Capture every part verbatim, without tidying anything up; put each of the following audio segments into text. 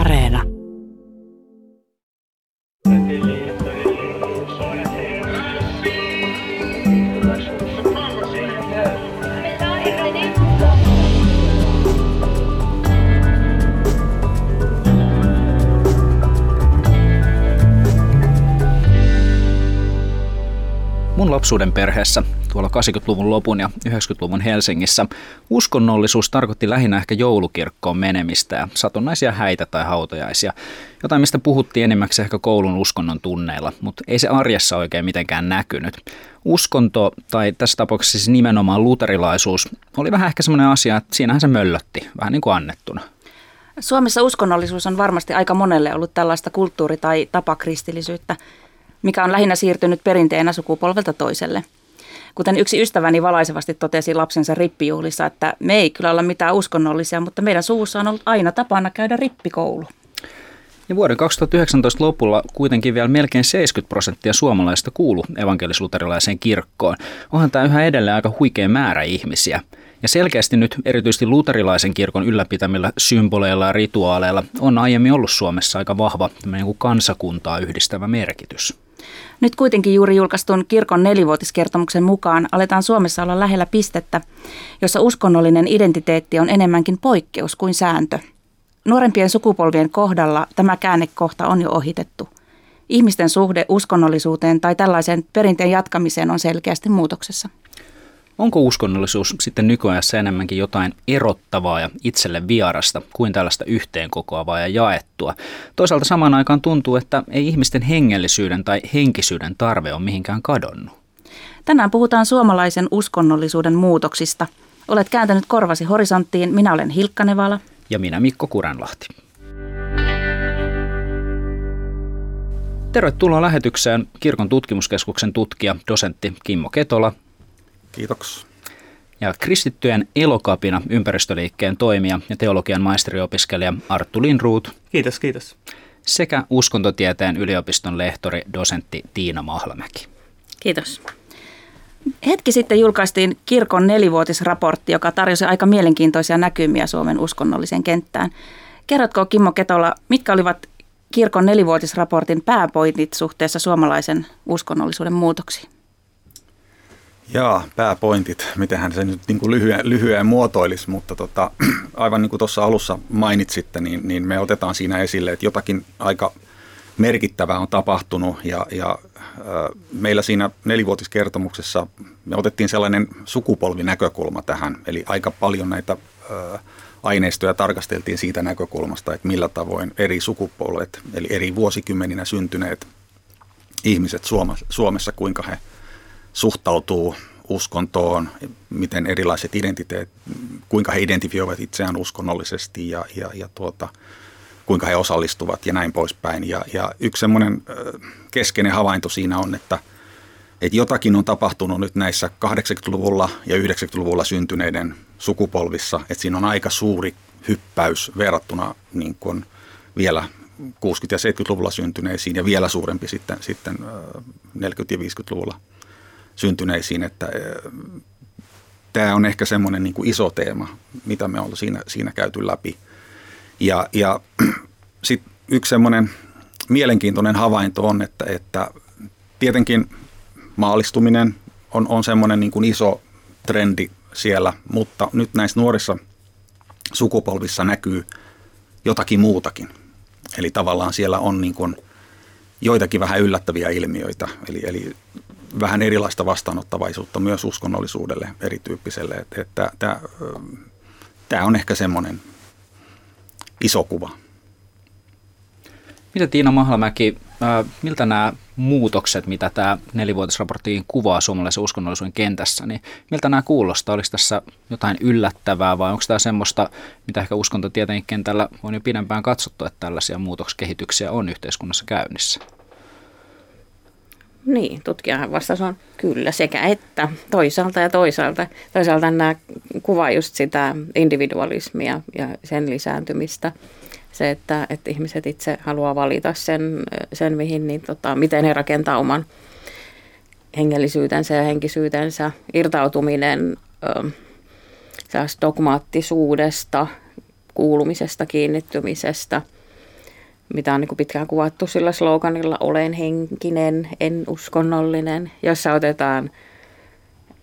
Areena. Mun lapsuuden perheessä tuolla kahdeksankymmentäluvun lopun ja yhdeksänkymmentäluvun Helsingissä uskonnollisuus tarkoitti lähinnä ehkä joulukirkkoon menemistä ja satunnaisia häitä tai hautajaisia. Jotain, mistä puhuttiin enimmäksi ehkä koulun uskonnon tunneilla, mutta ei se arjessa oikein mitenkään näkynyt. Uskonto, tai tässä tapauksessa siis nimenomaan luterilaisuus, oli vähän ehkä semmoinen asia, että siinähän se möllötti, vähän niin kuin annettuna. Suomessa uskonnollisuus on varmasti aika monelle ollut tällaista kulttuuri- tai tapakristillisyyttä, mikä on lähinnä siirtynyt perinteenä sukupolvelta toiselle. Kuten yksi ystäväni valaisevasti totesi lapsensa rippijuhlissa, että me ei kyllä olla mitään uskonnollisia, mutta meidän suvussa on ollut aina tapana käydä rippikoulu. Ja vuoden kaksituhattayhdeksäntoista lopulla kuitenkin vielä melkein seitsemänkymmentä prosenttia suomalaisista kuului evankelis-luterilaiseen kirkkoon. Onhan tämä yhä edelleen aika huikea määrä ihmisiä. Ja selkeästi nyt erityisesti luterilaisen kirkon ylläpitämillä symboleilla ja rituaaleilla on aiemmin ollut Suomessa aika vahva niin kuin kansakuntaa yhdistävä merkitys. Nyt kuitenkin juuri julkaistun Kirkon nelivuotiskertomuksen mukaan aletaan Suomessa olla lähellä pistettä, jossa uskonnollinen identiteetti on enemmänkin poikkeus kuin sääntö. Nuorempien sukupolvien kohdalla tämä käännekohta on jo ohitettu. Ihmisten suhde uskonnollisuuteen tai tällaisen perinteen jatkamiseen on selkeästi muutoksessa. Onko uskonnollisuus sitten nykyajassa enemmänkin jotain erottavaa ja itselle vierasta kuin tällaista yhteenkokoavaa ja jaettua? Toisaalta samaan aikaan tuntuu, että ei ihmisten hengellisyyden tai henkisyyden tarve ole mihinkään kadonnut. Tänään puhutaan suomalaisen uskonnollisuuden muutoksista. Olet kääntänyt korvasi horisonttiin. Minä olen Hilkka Nevala. Ja minä Mikko Kurenlahti. Tervetuloa lähetykseen Kirkon tutkimuskeskuksen tutkija, dosentti Kimmo Ketola. Kiitoksia. Ja Kristittyjen Elokapina ympäristöliikkeen toimija ja teologian maisteriopiskelija Arttu Lindroth. Kiitos, kiitos. Sekä uskontotieteen yliopiston lehtori, dosentti Tiina Mahlamäki. Kiitos. Hetki sitten julkaistiin Kirkon nelivuotisraportti, joka tarjosi aika mielenkiintoisia näkymiä Suomen uskonnolliseen kenttään. Kerrotko Kimmo Ketola, mitkä olivat Kirkon nelivuotisraportin pääpointit suhteessa suomalaisen uskonnollisuuden muutoksiin? Jaa, pääpointit. Mitenhän se nyt niin kuin lyhyen, lyhyen muotoilisi, mutta tota, aivan niin kuin tuossa alussa mainitsitte, niin, niin me otetaan siinä esille, että jotakin aika merkittävää on tapahtunut ja, ja äh, meillä siinä nelivuotiskertomuksessa me otettiin sellainen sukupolvinäkökulma tähän, eli aika paljon näitä äh, aineistoja tarkasteltiin siitä näkökulmasta, että millä tavoin eri sukupolvet, eli eri vuosikymmeninä syntyneet ihmiset Suomessa, Suomessa kuinka he suhtautuu uskontoon, miten erilaiset identiteet, kuinka he identifioivat itseään uskonnollisesti ja, ja, ja tuota, kuinka he osallistuvat ja näin poispäin. Ja, ja yksi semmoinen keskeinen havainto siinä on, että, että jotakin on tapahtunut nyt näissä kahdeksankymmentäluvulla ja yhdeksänkymmentäluvulla syntyneiden sukupolvissa, että siinä on aika suuri hyppäys verrattuna niin kuin vielä kuusikymmentä- ja seitsemänkymmentäluvulla syntyneisiin ja vielä suurempi sitten, sitten neljäkymmentä- ja viisikymmentäluvulla. Syntyneisiin, että tämä on ehkä semmoinen niin kuin iso teema, mitä me ollaan siinä, siinä käyty läpi. Ja, ja sitten yksi semmoinen mielenkiintoinen havainto on, että, että tietenkin maallistuminen on, on semmoinen niin kuin iso trendi siellä, mutta nyt näissä nuorissa sukupolvissa näkyy jotakin muutakin. Eli tavallaan siellä on niin kuin joitakin vähän yllättäviä ilmiöitä, eli, eli vähän erilaista vastaanottavaisuutta myös uskonnollisuudelle erityyppiselle. Että, että, että, tämä on ehkä semmoinen iso kuva. Mitä Tiina Mahlamäki, miltä nämä muutokset, mitä tämä nelivuotisraporttiin kuvaa suomalaisen uskonnollisuuden kentässä, niin miltä nämä kuulostaa? Oliko tässä jotain yllättävää vai onko tämä semmoista, mitä ehkä uskontotieteen kentällä on jo pidempään katsottu, että tällaisia muutoskehityksiä on yhteiskunnassa käynnissä? Niin, tutkijahan vastaus on kyllä sekä että toisaalta ja toisaalta. Toisaalta nämä kuvaa just sitä individualismia ja sen lisääntymistä. Se, että, että ihmiset itse haluaa valita sen, sen mihin, niin tota, miten he rakentaa oman hengellisyytensä ja henkisyytensä. Irtautuminen ö, dogmaattisuudesta, kuulumisesta, kiinnittymisestä. mitä on niin kuin pitkään kuvattu sillä sloganilla, olen henkinen, en uskonnollinen, jossa otetaan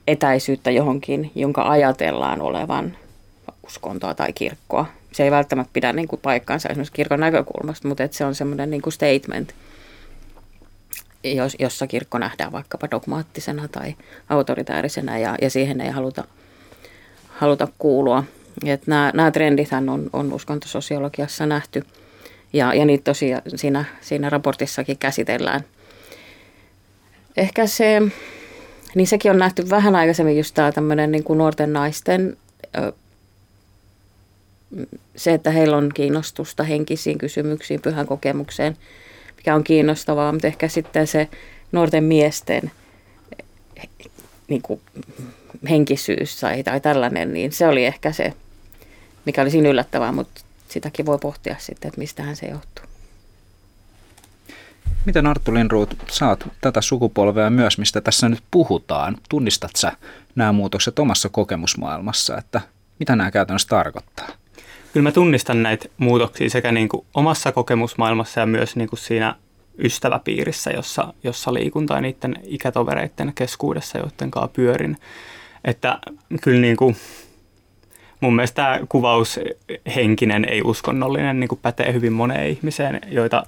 etäisyyttä johonkin, jonka ajatellaan olevan uskontoa tai kirkkoa. Se ei välttämättä pidä niin kuin paikkaansa esimerkiksi kirkon näkökulmasta, mutta et se on semmoinen niin kuin statement, jossa kirkko nähdään vaikkapa dogmaattisena tai autoritäärisenä ja, ja siihen ei haluta, haluta kuulua. Et nämä, nämä trendithän on, on uskontososiologiassa nähty ja, ja niitä tosiaan siinä, siinä raportissakin käsitellään. Ehkä se, niin sekin on nähty vähän aikaisemmin just tämä tämmöinen niin kuin nuorten naisten, se, että heillä on kiinnostusta henkisiin kysymyksiin, pyhän kokemukseen, mikä on kiinnostavaa, mutta ehkä sitten se nuorten miesten niin kuin henkisyys tai, tai tällainen, niin se oli ehkä se, mikä oli siinä yllättävää, mutta sitäkin voi pohtia sitten, että mistähän se johtuu. Miten Arttu Lindroth, sä oot tätä sukupolvea myös, mistä tässä nyt puhutaan. Tunnistat sä nämä muutokset omassa kokemusmaailmassa, että mitä nämä käytännössä tarkoittaa? Kyllä mä tunnistan näitä muutoksia sekä niin kuin omassa kokemusmaailmassa ja myös niin kuin siinä ystäväpiirissä, jossa, jossa liikun tai niiden ikätovereiden keskuudessa, joiden kanssa pyörin. Että kyllä niin kuin mun mielestä tämä kuvaus henkinen, ei uskonnollinen, niin kuin pätee hyvin moneen ihmiseen, joita,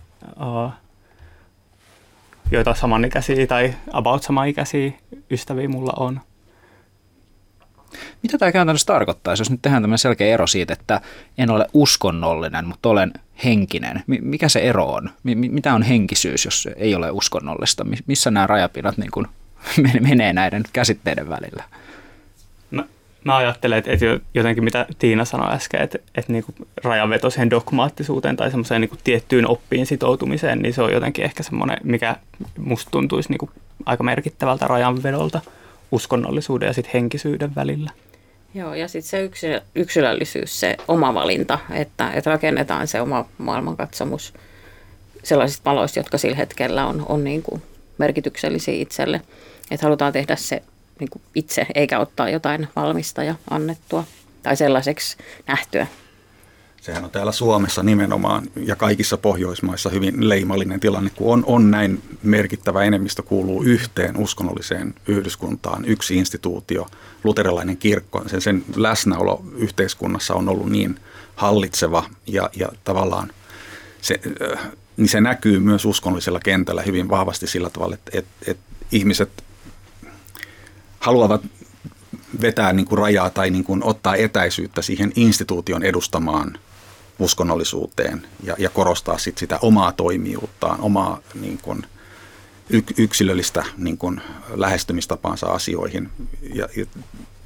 uh, joita samanikäisiä tai about samanikäisiä ystäviä mulla on. Mitä tämä käytännössä tarkoittaa, jos nyt tehdään tämmöinen selkeä ero siitä, että en ole uskonnollinen, mutta olen henkinen? Mikä se ero on? Mitä on henkisyys, jos ei ole uskonnollista? Missä nämä rajapinnat niin kuin menee näiden käsitteiden välillä? Mä, mä ajattelen, että jotenkin mitä Tiina sanoi äsken, että, että niin kuin rajanveto siihen dogmaattisuuteen tai semmoiseen niin kuin tiettyyn oppiin sitoutumiseen, niin se on jotenkin ehkä semmoinen, mikä musta tuntuisi niin kuin aika merkittävältä rajanvedolta uskonnollisuuden ja sitten henkisyyden välillä. Joo, ja sitten se yksilö, yksilöllisyys, se oma valinta, että, että rakennetaan se oma maailmankatsomus sellaisista valoista, jotka sillä hetkellä on, on niin kuin merkityksellisiä itselle. Että halutaan tehdä se niin kuin itse, eikä ottaa jotain valmista ja annettua tai sellaiseksi nähtyä. Sehän on täällä Suomessa nimenomaan ja kaikissa Pohjoismaissa hyvin leimallinen tilanne, kun on, on näin merkittävä enemmistö kuuluu yhteen uskonnolliseen yhdyskuntaan. Yksi instituutio, luterilainen kirkko, sen, sen läsnäolo yhteiskunnassa on ollut niin hallitseva ja, ja tavallaan se, niin se näkyy myös uskonnollisella kentällä hyvin vahvasti sillä tavalla, että, että, että ihmiset haluavat vetää niin kuin rajaa tai niin kuin ottaa etäisyyttä siihen instituution edustamaan uskonnollisuuteen ja, ja korostaa sit sitä omaa toimijuuttaan, omaa niin kuin yksilöllistä niin kuin lähestymistapaansa asioihin. Ja, ja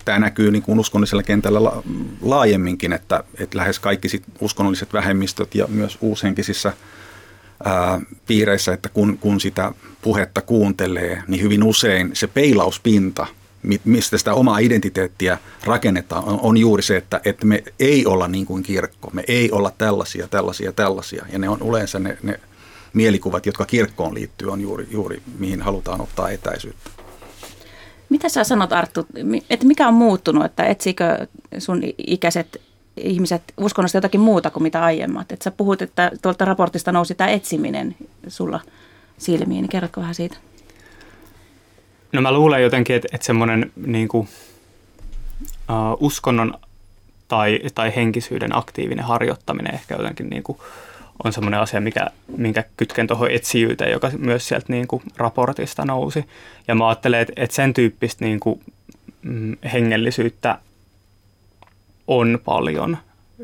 tämä näkyy niin kuin uskonnollisella kentällä la, laajemminkin, että, että lähes kaikki sit uskonnolliset vähemmistöt ja myös uushenkisissä ää, piireissä, että kun, kun sitä puhetta kuuntelee, niin hyvin usein se peilauspinta, mistä sitä omaa identiteettiä rakennetaan, on juuri se, että, että me ei olla niin kuin kirkko, me ei olla tällaisia, tällaisia, tällaisia. Ja ne on yleensä ne, ne mielikuvat, jotka kirkkoon liittyy, on juuri, juuri mihin halutaan ottaa etäisyyttä. Mitä sä sanot, Arttu, että mikä on muuttunut, että etsikö sun ikäiset ihmiset uskonnosta jotakin muuta kuin mitä aiemmat? Että sä puhut, että tuolta raportista nousi tämä etsiminen sulla silmiin, niin kerrotko vähän siitä? No mä luulen jotenkin, että, että semmoinen niin kuin, uh, uskonnon tai, tai henkisyyden aktiivinen harjoittaminen ehkä jotenkin niin kuin, on semmoinen asia, mikä, minkä kytken tuohon etsijyyteen, joka myös sieltä niin kuin, raportista nousi. Ja mä ajattelen, että, että sen tyyppistä niin kuin, mm, hengellisyyttä on paljon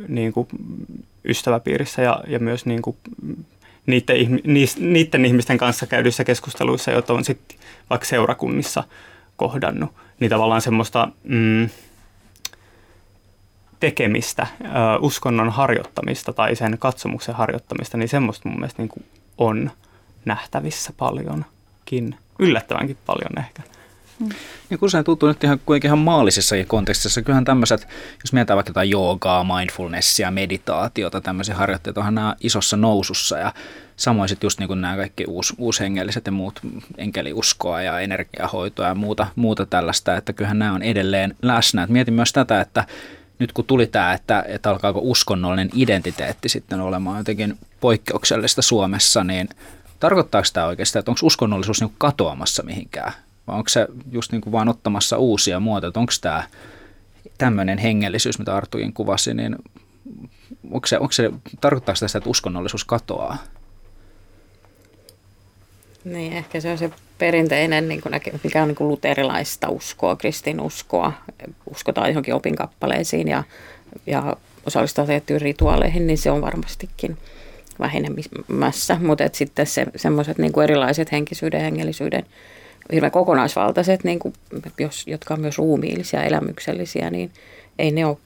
niin kuin, ystäväpiirissä ja, ja myös niin kuin, Niiden, niiden ihmisten kanssa käydyissä keskusteluissa, joita on sitten vaikka seurakunnissa kohdannut, niin tavallaan semmoista mm, tekemistä, ö, uskonnon harjoittamista tai sen katsomuksen harjoittamista, niin semmoista mun mielestä niin kuin on nähtävissä paljonkin, yllättävänkin paljon ehkä. Ja kun se tuntuu nyt ihan kuitenkin ihan maallisessa kontekstissa, kyllähän tämmöiset, jos mietitään vaikka jotain joogaa, mindfulnessia, meditaatiota, tämmöisiä harjoitteita, onhan nämä isossa nousussa ja samoin sitten just niin kuin nämä kaikki uus, uushengelliset ja muut enkeliuskoa ja energiahoitoa ja muuta, muuta tällaista, että kyllähän nämä on edelleen läsnä. Et mietin myös tätä, että nyt kun tuli tämä, että, että alkaako uskonnollinen identiteetti sitten olemaan jotenkin poikkeuksellista Suomessa, niin tarkoittaako tämä oikeastaan, että onko uskonnollisuus niin kuin katoamassa mihinkään? Vai onko se just niin kuin vaan ottamassa uusia muotoja? Onko tämä tämmöinen hengellisyys, mitä Arttukin kuvasi, niin onko se, onko se, tarkoittaako sitä, että uskonnollisuus katoaa? Niin, ehkä se on se perinteinen, niin kuin, mikä on niin kuin luterilaista uskoa, kristinuskoa. Uskotaan johonkin opinkappaleisiin ja, ja osallistaa tiettyyn rituaaleihin, niin se on varmastikin vähenemässä. Mutta sitten se, semmoiset niin kuin erilaiset henkisyyden, hengellisyyden, hirveän kokonaisvaltaiset, niin kuin, jos, jotka on myös ruumiillisia, elämyksellisiä, niin ei ne ole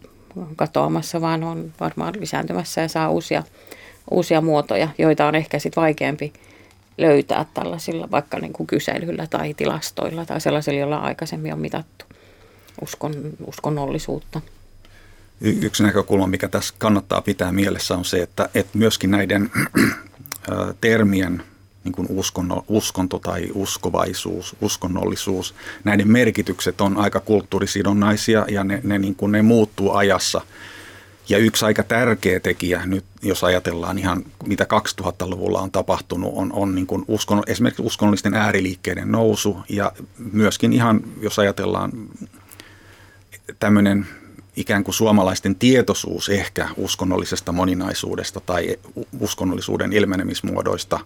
katoamassa, vaan on varmaan lisääntymässä ja saa uusia, uusia muotoja, joita on ehkä sit vaikeampi löytää tällaisilla vaikka niin kuin kyselyillä tai tilastoilla tai sellaisilla, joilla aikaisemmin on mitattu uskon, uskonnollisuutta. Y- yksi näkökulma, mikä tässä kannattaa pitää mielessä, on se, että, että myöskin näiden äh, termien, niin kuin uskonno, uskonto tai uskovaisuus, uskonnollisuus, näiden merkitykset on aika kulttuurisidonnaisia ja ne, ne, niin kuin ne muuttuu ajassa. Ja yksi aika tärkeä tekijä nyt, jos ajatellaan ihan mitä kaksituhattaluvulla on tapahtunut, on, on niin kuin uskon, esimerkiksi uskonnollisten ääriliikkeiden nousu ja myöskin ihan, jos ajatellaan tämmöinen ikään kuin suomalaisten tietoisuus ehkä uskonnollisesta moninaisuudesta tai uskonnollisuuden ilmenemismuodoista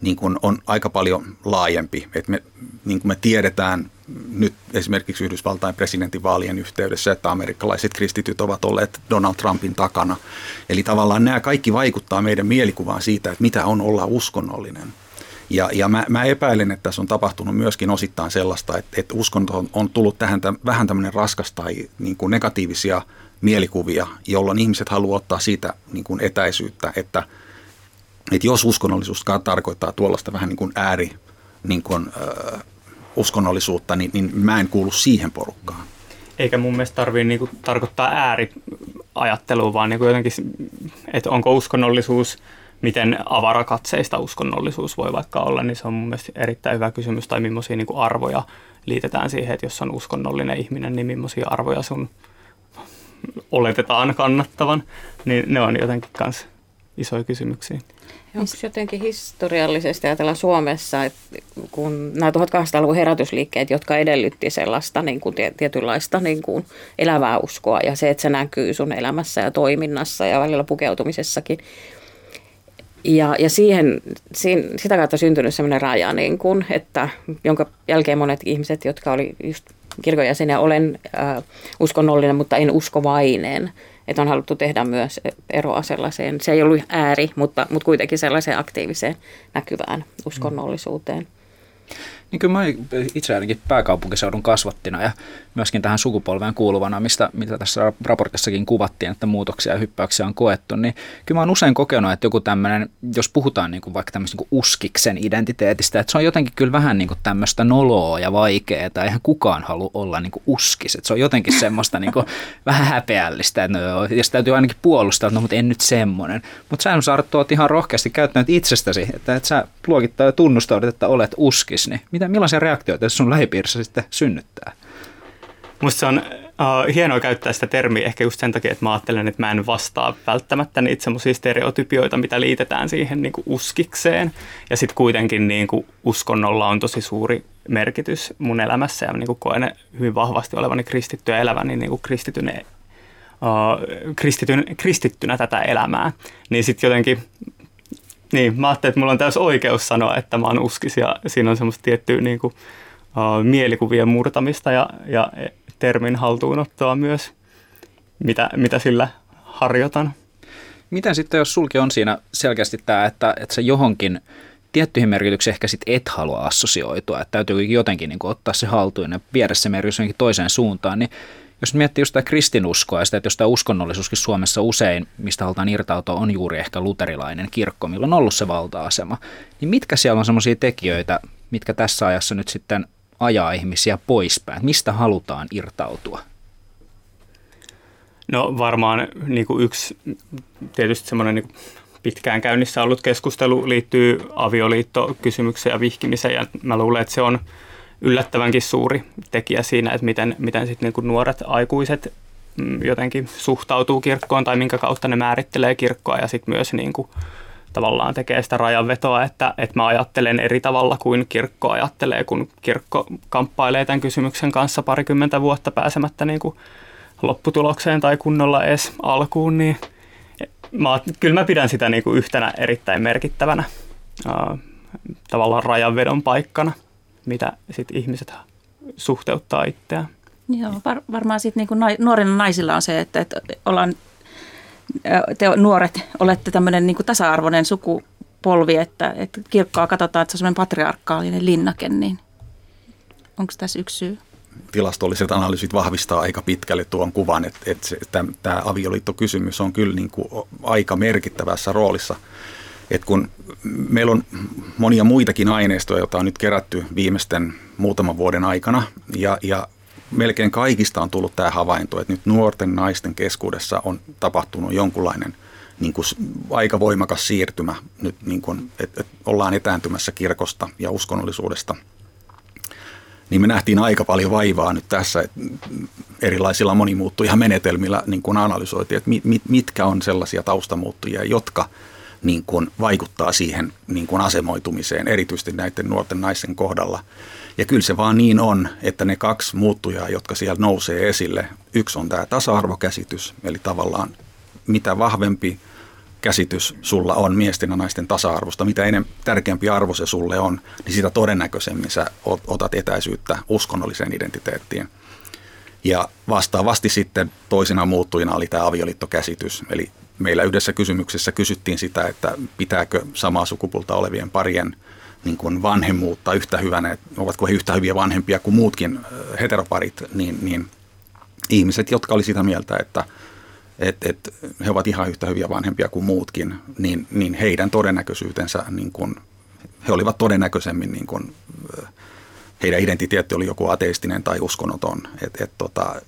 niin kuin on aika paljon laajempi. Et me, niin kuin me tiedetään nyt esimerkiksi Yhdysvaltain presidentinvaalien yhteydessä, että amerikkalaiset kristityt ovat olleet Donald Trumpin takana. Eli tavallaan nämä kaikki vaikuttaa meidän mielikuvaan siitä, että mitä on olla uskonnollinen. Ja, ja mä, mä epäilen, että tässä on tapahtunut myöskin osittain sellaista, että, että uskonto on, on tullut tähän täm, vähän tämmöinen raskas tai niin kuin negatiivisia mielikuvia, jolloin ihmiset haluaa ottaa siitä niin kuin etäisyyttä, että Että jos uskonnollisuus tarkoittaa tuollaista vähän niin kuin ääri niin kuin, äh, uskonnollisuutta, niin, niin mä en kuulu siihen porukkaan. Eikä mun mielestä tarvitse niin kuin tarkoittaa ääriajattelua, vaan niin kuin jotenkin, että onko uskonnollisuus, miten avarakatseista uskonnollisuus voi vaikka olla, niin se on mun mielestä erittäin hyvä kysymys. Tai millaisia niin kuin arvoja liitetään siihen, että jos on uskonnollinen ihminen, niin millaisia arvoja sun oletetaan kannattavan, niin ne on jotenkin kanssa isoja kysymyksiä. Onko jotenkin historiallisesti ajatella Suomessa, että kun nämä tuhatkahdeksansataaluvun herätysliikkeet, jotka edellytti sellaista niin kuin tietynlaista niin kuin elävää uskoa ja se, että se näkyy sun elämässä ja toiminnassa ja välillä pukeutumisessakin. Ja, ja siihen, siinä, sitä kautta syntynyt sellainen raja, niin kuin, että, jonka jälkeen monet ihmiset, jotka oli just kirkon jäseniä, olen äh, uskonnollinen, mutta en uskovainen. Että on haluttu tehdä myös eroa sellaiseen, se ei ollut ääri, mutta, mutta kuitenkin sellaiseen aktiiviseen näkyvään uskonnollisuuteen. Niin kyllä mä itse ainakin pääkaupunkiseudun kasvattina ja myöskin tähän sukupolveen kuuluvana, mistä, mitä tässä raportissakin kuvattiin, että muutoksia ja hyppäyksiä on koettu, niin kyllä mä oon usein kokenut, että joku tämmöinen, jos puhutaan niin kuin vaikka tämmöistä niin kuin uskiksen identiteetistä, että se on jotenkin kyllä vähän niin kuin tämmöistä noloa ja vaikeaa, että eihän kukaan halua olla niin kuin uskis, että se on jotenkin semmoista niin kuin vähän häpeällistä, että no, ja sitä täytyy ainakin puolustaa, että no mutta en nyt semmoinen. Mutta sä, Arttu, oot ihan rohkeasti käyttänyt itsestäsi, että et sä luokittaa ja tunnustaudut, että olet uskis, niin mitä, millaisia reaktioita sun lähipiirissä sitten synnyttää? Musta se on uh, hienoa käyttää sitä termiä ehkä just sen takia, että mä ajattelen, että mä en vastaa välttämättä niitä semmoisia stereotypioita, mitä liitetään siihen niin kuin uskikseen. Ja sitten kuitenkin niin kuin uskonnolla on tosi suuri merkitys mun elämässä ja niin kuin koen hyvin vahvasti olevani kristittyä eläväni niin kuin kristityn, uh, kristityn, kristittynä tätä elämää. Niin sitten jotenkin... Niin, mä ajattelin, että mulla on täys oikeus sanoa, että mä oon uskis ja siinä on semmoista tiettyä niin kuin, uh, mielikuvien murtamista ja, ja termin haltuunottoa myös, mitä, mitä sillä harjoitan. Miten sitten, jos sulkin on siinä selkeästi tämä, että, että se johonkin tiettyihin merkityksiin ehkä sit et halua assosioitua, että täytyy jotenkin niin kuin ottaa se haltuun ja viedä se merkitys johonkin toiseen suuntaan, niin jos miettii just tämä kristinuskoa ja sitä, että jos tämä uskonnollisuuskin Suomessa usein, mistä halutaan irtautua, on juuri ehkä luterilainen kirkko, millä on ollut se valta-asema, niin mitkä siellä on sellaisia tekijöitä, mitkä tässä ajassa nyt sitten ajaa ihmisiä poispäin? Mistä halutaan irtautua? No varmaan niin kuin yksi tietysti semmoinen niin kuin pitkään käynnissä ollut keskustelu liittyy avioliittokysymykseen ja vihkimiseen ja mä luulen, että se on yllättävänkin suuri tekijä siinä, että miten, miten sit niinku nuoret aikuiset jotenkin suhtautuu kirkkoon tai minkä kautta ne määrittelee kirkkoa ja sitten myös niin kuin tavallaan tekee sitä rajanvetoa, että, että mä ajattelen eri tavalla kuin kirkko ajattelee, kun kirkko kamppailee tämän kysymyksen kanssa parikymmentä vuotta pääsemättä niin kuin lopputulokseen tai kunnolla edes alkuun, niin mä, kyllä mä pidän sitä niin kuin yhtenä erittäin merkittävänä äh, tavallaan rajanvedon paikkana, mitä sit ihmiset suhteuttaa itseään. Joo, var, varmaan sitten niinku nuorina naisilla on se, että, että ollaan, te nuoret olette tämmöinen niinku tasa-arvoinen sukupolvi, että, että kirkkoa katsotaan, että se on semmoinen patriarkaalinen linnake, niin onko tässä yksi syy? Tilastolliset analyysit vahvistaa aika pitkälle tuon kuvan, että, että tämä avioliittokysymys on kyllä niinku aika merkittävässä roolissa. Et kun meillä on monia muitakin aineistoja, joita on nyt kerätty viimeisten muutaman vuoden aikana, ja, ja melkein kaikista on tullut tämä havainto, että nyt nuorten naisten keskuudessa on tapahtunut jonkunlainen niin kuin, aika voimakas siirtymä, nyt, niin kuin, että, että ollaan etääntymässä kirkosta ja uskonnollisuudesta. Niin me nähtiin aika paljon vaivaa nyt tässä, että erilaisilla monimuuttujia menetelmillä niin kuin analysoitiin, että mit, mitkä on sellaisia taustamuuttujia, jotka niin kuin vaikuttaa siihen niin kuin asemoitumiseen, erityisesti näiden nuorten naisten kohdalla. Ja kyllä se vaan niin on, että ne kaksi muuttujaa, jotka siellä nousee esille, yksi on tämä tasa-arvokäsitys, eli tavallaan mitä vahvempi käsitys sulla on miesten ja naisten tasa-arvosta, mitä enemmän tärkeämpi arvo se sulle on, niin sitä todennäköisemmin sä otat etäisyyttä uskonnolliseen identiteettiin. Ja vastaavasti sitten toisena muuttujana oli tämä avioliittokäsitys, eli meillä yhdessä kysymyksessä kysyttiin sitä, että pitääkö samaa sukupuolta olevien parien niin kuin vanhemmuutta yhtä hyvänä, ovatko he yhtä hyviä vanhempia kuin muutkin heteroparit, niin, niin ihmiset, jotka oli sitä mieltä, että et, et, he ovat ihan yhtä hyviä vanhempia kuin muutkin, niin, niin heidän todennäköisyytensä, niin kuin, he olivat todennäköisemmin, niin kuin, heidän identiteetti oli joku ateistinen tai uskonnoton. Et, et, tota,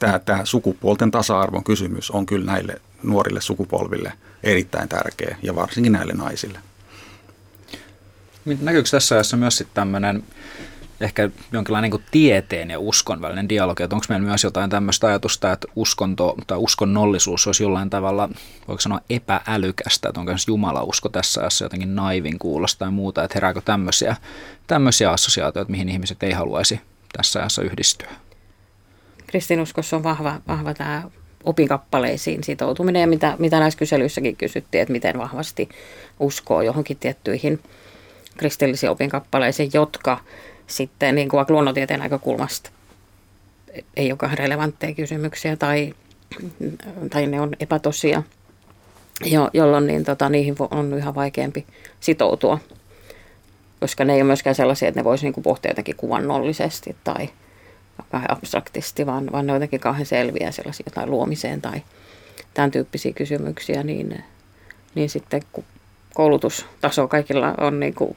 tämä, tämä sukupuolten tasa-arvon kysymys on kyllä näille nuorille sukupolville erittäin tärkeä ja varsinkin näille naisille. Näkyykö tässä ajassa myös sitten tämmöinen ehkä jonkinlainen niin tieteen ja uskon välinen dialogi, että onko meillä myös jotain tämmöistä ajatusta, että uskonto tai uskonnollisuus olisi jollain tavalla, voiko sanoa epäälykästä, että onko jumalausko tässä ajassa jotenkin naivin kuulosta tai muuta, että herääkö tämmöisiä, tämmöisiä assosiaatioita, mihin ihmiset ei haluaisi tässä ajassa yhdistyä? Kristinuskossa on vahva, vahva tämä opinkappaleisiin sitoutuminen ja mitä, mitä näissä kyselyissäkin kysyttiin, että miten vahvasti uskoo johonkin tiettyihin kristillisiin opinkappaleisiin, jotka sitten niin kuin luonnontieteen näkökulmasta ei olekaan relevantteja kysymyksiä tai, tai ne on epätosia, jo, jolloin niin, tota, niihin on yhä vaikeampi sitoutua, koska ne ei ole myöskään sellaisia, että ne voisi niin kuin pohtia jotenkin kuvannollisesti tai vähän abstraktisti, vaan, vaan ne on jotenkin kauhean selviä sellaisia jotain luomiseen tai tämän tyyppisiä kysymyksiä, niin, niin sitten kun koulutustaso kaikilla on niin kuin,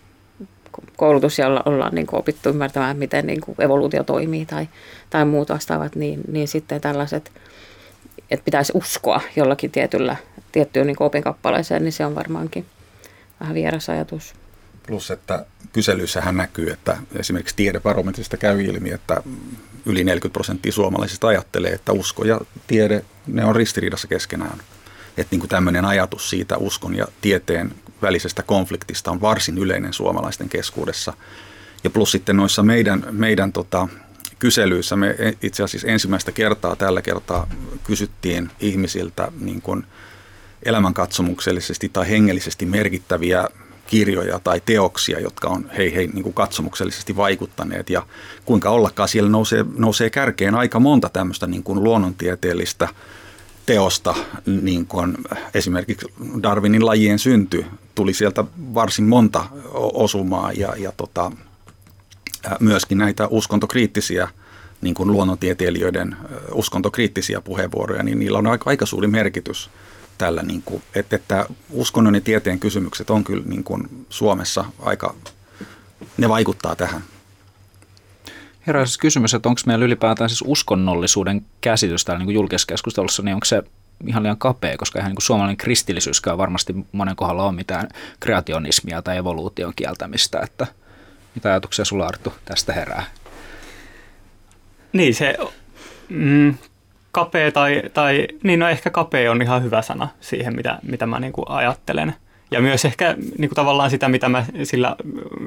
koulutus, jolla ollaan niin kuin opittu ymmärtämään, miten niin kuin evoluutio toimii tai, tai muut vastaavat, niin, niin sitten tällaiset, että pitäisi uskoa jollakin tietyllä, tiettyyn niin kuin opinkappaleeseen, niin se on varmaankin vähän vieras ajatus. Plus, että kyselyissähän näkyy, että esimerkiksi tiedebarometrista käy ilmi, että yli neljäkymmentä prosenttia suomalaisista ajattelee, että usko ja tiede, ne on ristiriidassa keskenään. Että niin kuin tämmöinen ajatus siitä uskon ja tieteen välisestä konfliktista on varsin yleinen suomalaisten keskuudessa. Ja plus sitten noissa meidän, meidän tota, kyselyissä, me itse asiassa ensimmäistä kertaa tällä kertaa kysyttiin ihmisiltä niin kuin elämänkatsomuksellisesti tai hengellisesti merkittäviä kirjoja tai teoksia, jotka on hei, hei, niin kuin katsomuksellisesti vaikuttaneet. Ja kuinka ollakaan siellä nousee, nousee kärkeen aika monta tämmöistä niin kuin luonnontieteellistä teosta, niin kuin esimerkiksi Darwinin lajien synty tuli sieltä varsin monta osumaa ja, ja tota, myöskin näitä uskontokriittisiä niin kuin luonnontieteilijöiden uskontokriittisiä puheenvuoroja, niin niillä on aika, aika suuri merkitys tällä, niin kuin, että, että uskonnon ja tieteen kysymykset on kyllä niin kuin Suomessa aika, ne vaikuttaa tähän. Herää siis kysymys, että onko meillä ylipäätään siis uskonnollisuuden käsitys täällä niin julkisessa keskustelussa, niin onko se ihan liian kapea, koska eihän niin suomalainen kristillisyyskään varmasti monen kohdalla ole mitään kreationismia tai evoluution kieltämistä, että mitä ajatuksia sulla, Arttu, tästä herää? Niin se... Mm. kapea tai, tai niin no ehkä kapea on ihan hyvä sana siihen, mitä, mitä mä niin kuin ajattelen. Ja myös ehkä niin kuin tavallaan sitä, mitä mä sillä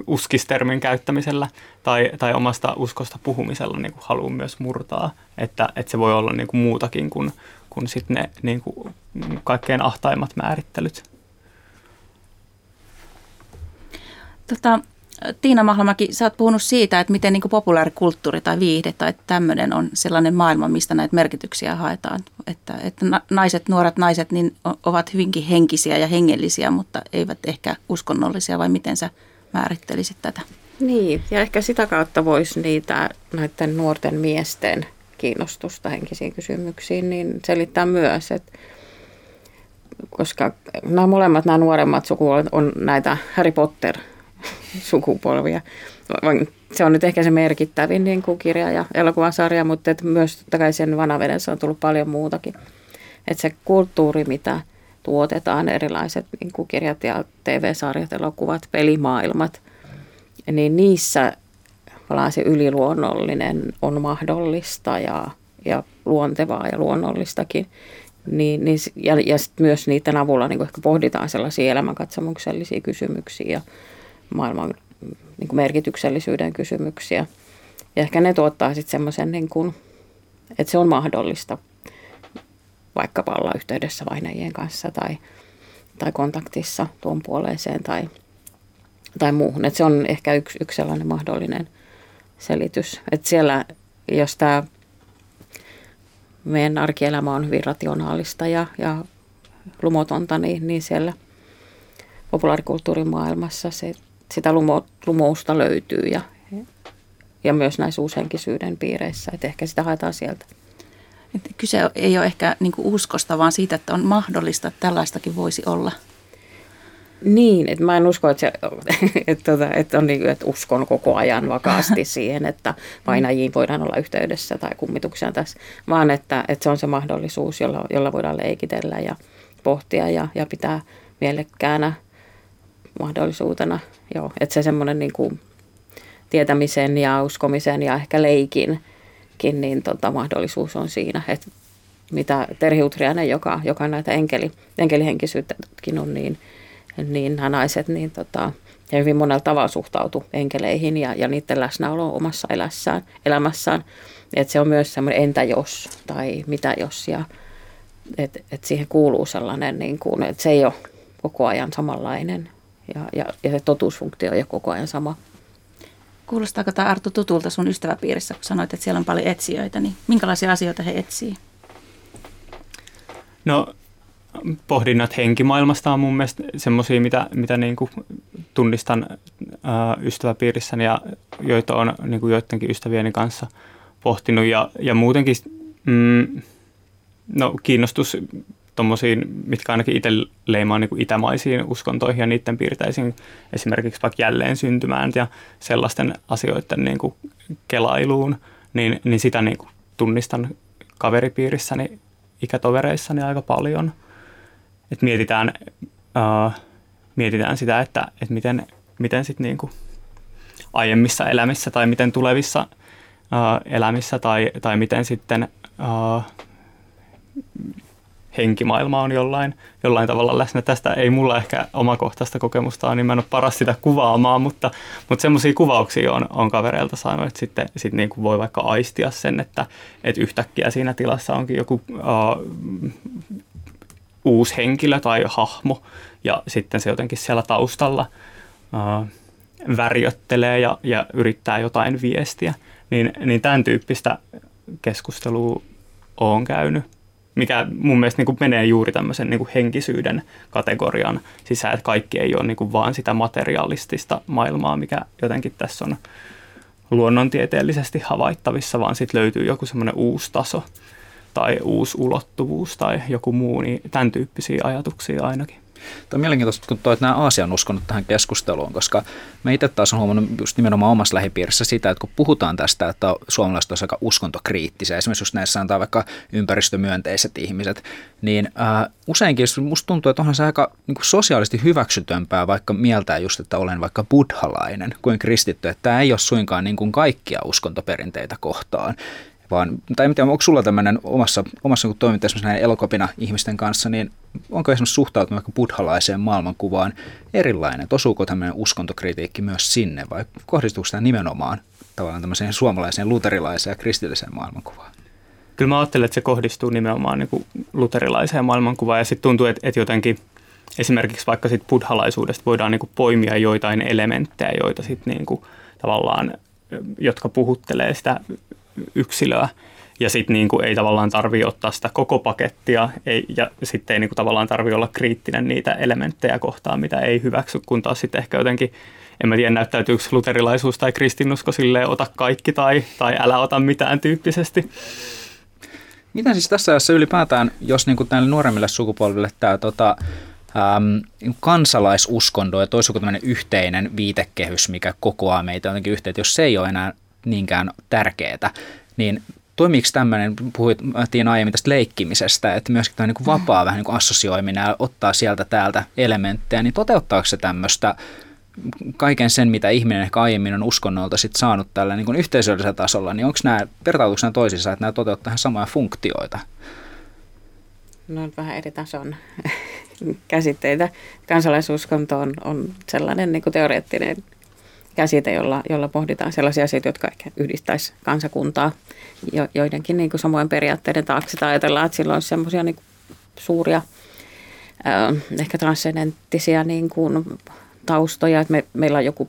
uskistermin käyttämisellä tai, tai omasta uskosta puhumisella niin kuin haluan myös murtaa, että, että se voi olla niin kuin muutakin kuin, kuin sit ne niin kuin kaikkein ahtaimmat määrittelyt. Tota, Tiina Mahlamäki, sä oot puhunut siitä, että miten niin kuin populaarikulttuuri tai viihde tai tämmöinen on sellainen maailma, mistä näitä merkityksiä haetaan. Että, että naiset, nuoret naiset niin ovat hyvinkin henkisiä ja hengellisiä, mutta eivät ehkä uskonnollisia, vai miten sä määrittelisit tätä? Niin, ja ehkä sitä kautta voisi niitä näiden nuorten miesten kiinnostusta henkisiin kysymyksiin niin selittää myös, että koska nämä molemmat, nämä nuoremmat sukupuolet on näitä Harry Potter sukupolvia. Se on nyt ehkä se merkittävin niin kuin kirja- ja elokuvasarja, mutta et myös totta kai sen vanavedessä on tullut paljon muutakin. Et se kulttuuri, mitä tuotetaan, erilaiset niin kuin kirjat ja tee vee-sarjat, elokuvat, pelimaailmat, niin niissä se yliluonnollinen on mahdollista ja, ja luontevaa ja luonnollistakin. Niin, niin, ja ja myös niiden avulla niin kuin ehkä pohditaan sellaisia elämänkatsomuksellisia kysymyksiä ja maailman niin kuin merkityksellisyyden kysymyksiä. Ja ehkä ne tuottaa sitten semmoisen, niin kuin, että se on mahdollista vaikkapa olla yhteydessä vainajien kanssa tai, tai kontaktissa tuon puoleiseen tai, tai muuhun. Että se on ehkä yksi, yksi sellainen mahdollinen selitys. Että siellä, jos tämä meidän arkielämä on hyvin rationaalista ja, ja lumotonta, niin, niin siellä populaarikulttuurin maailmassa se, sitä lumo, lumousta löytyy ja, ja myös näissä uushenkisyyden piireissä, että ehkä sitä haetaan sieltä. Että kyse ei ole ehkä niin kuin uskosta, vaan siitä, että on mahdollista, että tällaistakin voisi olla. Niin, että mä en usko, että, se, että, että, on niin, että uskon koko ajan vakaasti siihen, että vainajiin voidaan olla yhteydessä tai kummituksena tässä, vaan että, että se on se mahdollisuus, jolla, jolla voidaan leikitellä ja pohtia ja, ja pitää mielekkäänä mahdollisuutena. Joo, että se semmoinen niin kuin tietämisen ja uskomisen ja ehkä leikinkin niin tota, mahdollisuus on siinä, että mitä Terhi Utriainen, joka, joka näitä enkeli, enkelihenkisyyttäkin on niin, niin naiset niin tota, ja hyvin monella tavalla suhtautu enkeleihin ja, ja niiden läsnäoloon omassa elässään, elämässään. Että se on myös semmoinen entä jos tai mitä jos ja että et siihen kuuluu sellainen, niin kuin, että se ei ole koko ajan samanlainen ja, ja, ja se totuusfunktio ei ole koko ajan sama. Kuulostaako tämä Arttu tutulta sun ystäväpiirissä, kun sanoit, että siellä on paljon etsijöitä, niin minkälaisia asioita he etsii? No pohdinnat henkimaailmasta on mun mielestä semmoisia, mitä, mitä niin kuin tunnistan ää, ystäväpiirissäni ja joita on niin kuin joidenkin ystävieni kanssa pohtinut ja, ja muutenkin mm, no, kiinnostus tommosiin, mitkä ainakin itse leimaa niin kuin itämaisiin uskontoihin ja niiden piirteisiin esimerkiksi vaikka jälleen syntymään ja sellaisten asioiden niin kuin kelailuun, niin, niin sitä niin kuin tunnistan kaveripiirissäni, ikätovereissani aika paljon. Et mietitään, äh, mietitään sitä, että et miten, miten sit niin kuin aiemmissa elämissä tai miten tulevissa äh, elämissä tai, tai miten sitten äh, henkimaailma on jollain, jollain tavalla läsnä. Tästä ei mulla ehkä omakohtaista kokemusta ole, niin mä en ole paras sitä kuvaamaan, mutta, mutta semmoisia kuvauksia on, on kavereilta saanut, että sitten sit niin kuin voi vaikka aistia sen, että, että yhtäkkiä siinä tilassa onkin joku uh, uusi henkilö tai hahmo ja sitten se jotenkin siellä taustalla uh, värjöttelee ja, ja yrittää jotain viestiä, niin, niin tämän tyyppistä keskustelua olen käynyt. Mikä mun mielestä niin kuin menee juuri tämmöisen niin kuin henkisyyden kategorian sisään, että kaikki ei ole niin kuin vaan sitä materialistista maailmaa, mikä jotenkin tässä on luonnontieteellisesti havaittavissa, vaan sitten löytyy joku semmoinen uusi taso tai uusi ulottuvuus tai joku muu, niin tämän tyyppisiä ajatuksia ainakin. Tämä on mielenkiintoista, kun toit nämä Aasian uskonnot tähän keskusteluun, koska me itse taas on huomannut just nimenomaan omassa lähipiirissä sitä, että kun puhutaan tästä, että suomalaiset on aika uskontokriittisiä, esimerkiksi jos näissä antaa vaikka ympäristömyönteiset ihmiset, niin äh, useinkin musta tuntuu, että onhan se aika niin kuin sosiaalisesti hyväksytömpää vaikka mieltää just, että olen vaikka buddhalainen kuin kristitty, että tämä ei ole suinkaan niin kuin kaikkia uskontoperinteitä kohtaan. vaan, tai en tiedä, onko sulla tämmöinen omassa, omassa toimintaessa näiden elokapina-ihmisten kanssa, niin onko esimerkiksi suhtautunut buddhalaiseen maailmankuvaan erilainen? Osuuko tämmöinen uskontokritiikki myös sinne, vai kohdistuuko sitä nimenomaan tavallaan tämmöiseen suomalaiseen, luterilaiseen ja kristilliseen maailmankuvaan? Kyllä mä ajattelen, että se kohdistuu nimenomaan niin kuin luterilaiseen maailmankuvaan, ja sitten tuntuu, että, että jotenkin esimerkiksi vaikka sit buddhalaisuudesta voidaan niin kuin poimia joitain elementtejä, joita sitten niin kuin tavallaan, jotka puhuttelee sitä yksilöä, ja sitten niin kuin ei tavallaan tarvitse ottaa sitä koko pakettia, ei, ja sitten ei niin kuin tavallaan tarvitse olla kriittinen niitä elementtejä kohtaan, mitä ei hyväksy, kun taas sitten ehkä jotenkin, en mä tiedä, näyttäytyykö luterilaisuus tai kristinusko silleen ota kaikki tai, tai älä ota mitään tyyppisesti. Mitä siis tässä ajassa ylipäätään, jos niin kuin näille nuoremmille sukupolville tämä tota, ähm, kansalaisuskonto ja toisaalta tämmöinen yhteinen viitekehys, mikä kokoaa meitä jotenkin yhteen, jos se ei ole enää niinkään tärkeää, niin toimiiko tämmöinen, puhuit Tiina aiemmin tästä leikkimisestä, että myöskin tämä niin vapaa vähän niin kuin assosioiminen ja ottaa sieltä täältä elementtejä, niin toteuttaako se tämmöistä kaiken sen, mitä ihminen ehkä aiemmin on uskonnolta sit saanut tällä niin kuin yhteisöllisellä tasolla, niin onko nämä, vertautuuko nämä toisiinsa, että nämä toteuttaa ihan samoja funktioita? No on vähän eri tason käsitteitä. Kansalaisuuskonto on, on sellainen niin kuin teoreettinen käsite, jolla, jolla pohditaan sellaisia asioita, jotka ehkä yhdistäisi kansakuntaa jo, joidenkin niin kuin samojen periaatteiden taakse. Tai ajatellaan, että sillä olisi semmoisia niin kuin suuria, äh, ehkä transcendenttisia niin kuin taustoja, että me, meillä on joku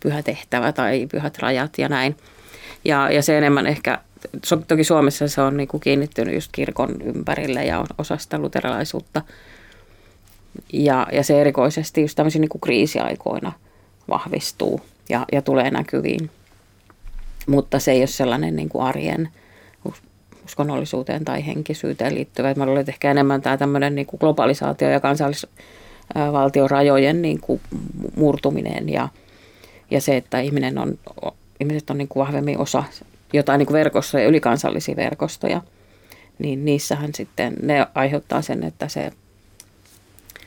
pyhä tehtävä tai pyhät rajat ja näin. Ja, ja se enemmän ehkä, toki Suomessa se on niin kuin kiinnittynyt just kirkon ympärille ja on osa sitä luterilaisuutta. Ja, ja se erikoisesti just tämmöisiä niin kuin kriisiaikoina vahvistuu ja, ja tulee näkyviin. Mutta se ei ole sellainen niin kuin arjen uskonnollisuuteen tai henkisyyteen liittyvä. Mä luulen, että ehkä enemmän tämä tämmöinen niin kuin globalisaatio ja kansallisuus, valtiorajojen niin kuin murtuminen ja, ja se, että ihminen on, ihmiset on niin kuin vahvemmin osa jotain niin kuin verkostoja, ylikansallisia verkostoja, niin niissähän sitten ne aiheuttaa sen, että se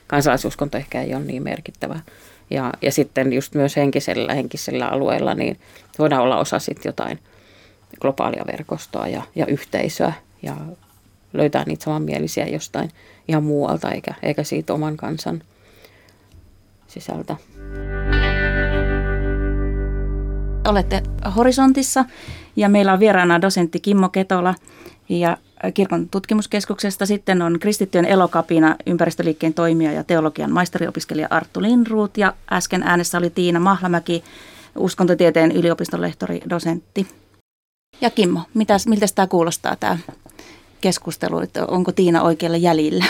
kansalaisuskonto ehkä ei ole niin merkittävä. Ja, ja sitten just myös henkisellä, henkisellä alueella niin voidaan olla osa sitten jotain globaalia verkostoa ja, ja yhteisöä ja löytää niitä samanmielisiä jostain ihan muualta eikä, eikä siitä oman kansan sisältä. Olette Horisontissa ja meillä on vieraana dosentti Kimmo Ketola ja Kirkon tutkimuskeskuksesta sitten on Kristittyjen Elokapina, ympäristöliikkeen toimija ja teologian maisteriopiskelija Arttu Lindroth ja äsken äänessä oli Tiina Mahlamäki, uskontotieteen yliopiston lehtori, dosentti. Ja Kimmo, mitäs, miltä tämä kuulostaa tämä keskustelu, että onko Tiina oikealla jäljellä?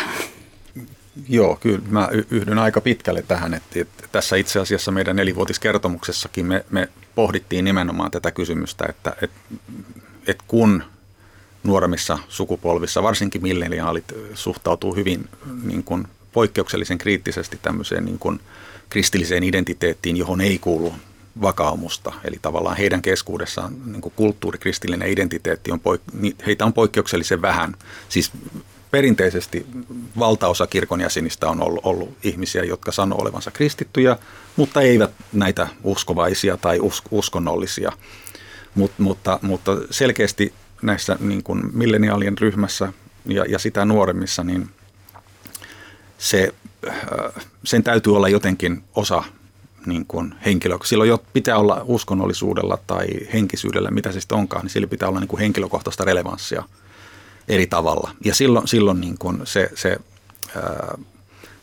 Joo, kyllä mä yhdyn aika pitkälle tähän, että, että tässä itse asiassa meidän nelivuotiskertomuksessakin me, me pohdittiin nimenomaan tätä kysymystä, että, että, että kun nuoremmissa sukupolvissa, varsinkin milleniaalit, suhtautuu hyvin niin kuin poikkeuksellisen kriittisesti tämmöiseen niin kuin kristilliseen identiteettiin, johon ei kuulu vakaumusta. Eli tavallaan heidän keskuudessaan niin kuin kulttuurikristillinen identiteetti, on poik- heitä on poikkeuksellisen vähän. Siis perinteisesti valtaosa kirkon jäsenistä on ollut, ollut ihmisiä, jotka sanoo olevansa kristittyjä, mutta eivät näitä uskovaisia tai us- uskonnollisia. Mut, mutta, mutta selkeästi näissä niin kuin milleniaalien ryhmässä ja, ja sitä nuoremmissa, niin se, sen täytyy olla jotenkin osa niin kuin henkilö, silloin pitää olla uskonnollisuudella tai henkisyydellä, mitä se sitten onkaan, niin sillä pitää olla niin kuin henkilökohtaista relevanssia eri tavalla. Ja silloin, silloin niin kuin se, se ää,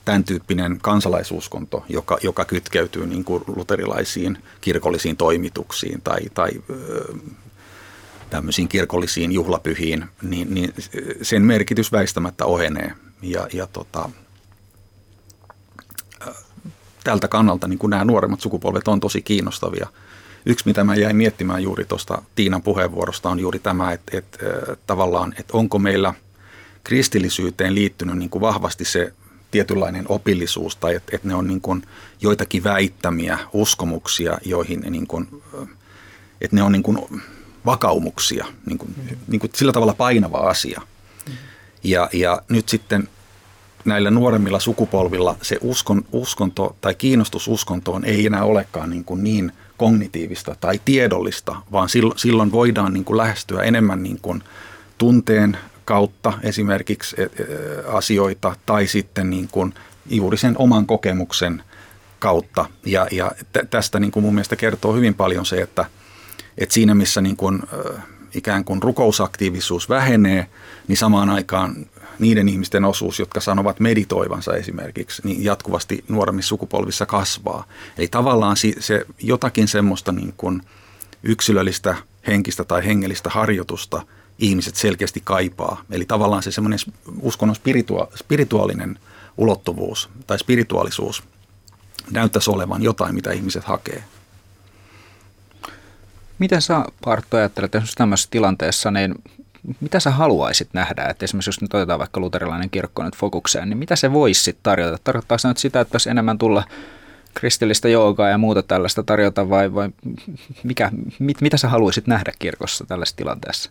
tämän tyyppinen kansalaisuuskonto, joka, joka kytkeytyy niin kuin luterilaisiin kirkollisiin toimituksiin tai, tai ää, tämmöisiin kirkollisiin juhlapyhiin, niin, niin sen merkitys väistämättä ohenee ja, ja tota, tältä kannalta niin kuin nämä nuoremmat sukupolvet on tosi kiinnostavia. Yksi, mitä mä jäin miettimään juuri tuosta Tiinan puheenvuorosta, on juuri tämä, että, että tavallaan, että onko meillä kristillisyyteen liittynyt niin kuin vahvasti se tietynlainen opillisuus, tai että, että ne on niin kuin joitakin väittämiä uskomuksia, joihin niin kuin, että ne on niin kuin vakaumuksia, niin kuin, mm-hmm. niin kuin sillä tavalla painava asia. Mm-hmm. Ja, ja nyt sitten näillä nuoremmilla sukupolvilla se uskon, uskonto tai kiinnostus uskontoon ei enää olekaan niin, kuin niin kognitiivista tai tiedollista, vaan silloin voidaan niin kuin lähestyä enemmän niin kuin tunteen kautta esimerkiksi asioita tai sitten niin kuin juuri sen oman kokemuksen kautta. Ja, ja tästä niin kuin mun mielestä kertoo hyvin paljon se, että, että siinä missä niin kuin, ikään kuin rukousaktiivisuus vähenee, niin samaan aikaan niiden ihmisten osuus, jotka sanovat meditoivansa esimerkiksi, niin jatkuvasti nuoremmissa sukupolvissa kasvaa. Eli tavallaan se, se jotakin semmoista niin kuin yksilöllistä, henkistä tai hengellistä harjoitusta ihmiset selkeästi kaipaa. Eli tavallaan se semmoinen uskonnon spiritua- spirituaalinen ulottuvuus tai spirituaalisuus näyttäisi olevan jotain, mitä ihmiset hakee. Mitä sä, Arttu, ajattelet tämmöisessä tilanteessa, niin mitä sä haluaisit nähdä? Että esimerkiksi jos nyt otetaan vaikka luterilainen kirkko nyt fokukseen, niin mitä se voisi sitten tarjota? Tarkoittaako se nyt sitä, että olisi enemmän tulla kristillistä joogaa ja muuta tällaista tarjota, vai, vai mikä, mit, mitä sä haluaisit nähdä kirkossa tällaisessa tilanteessa?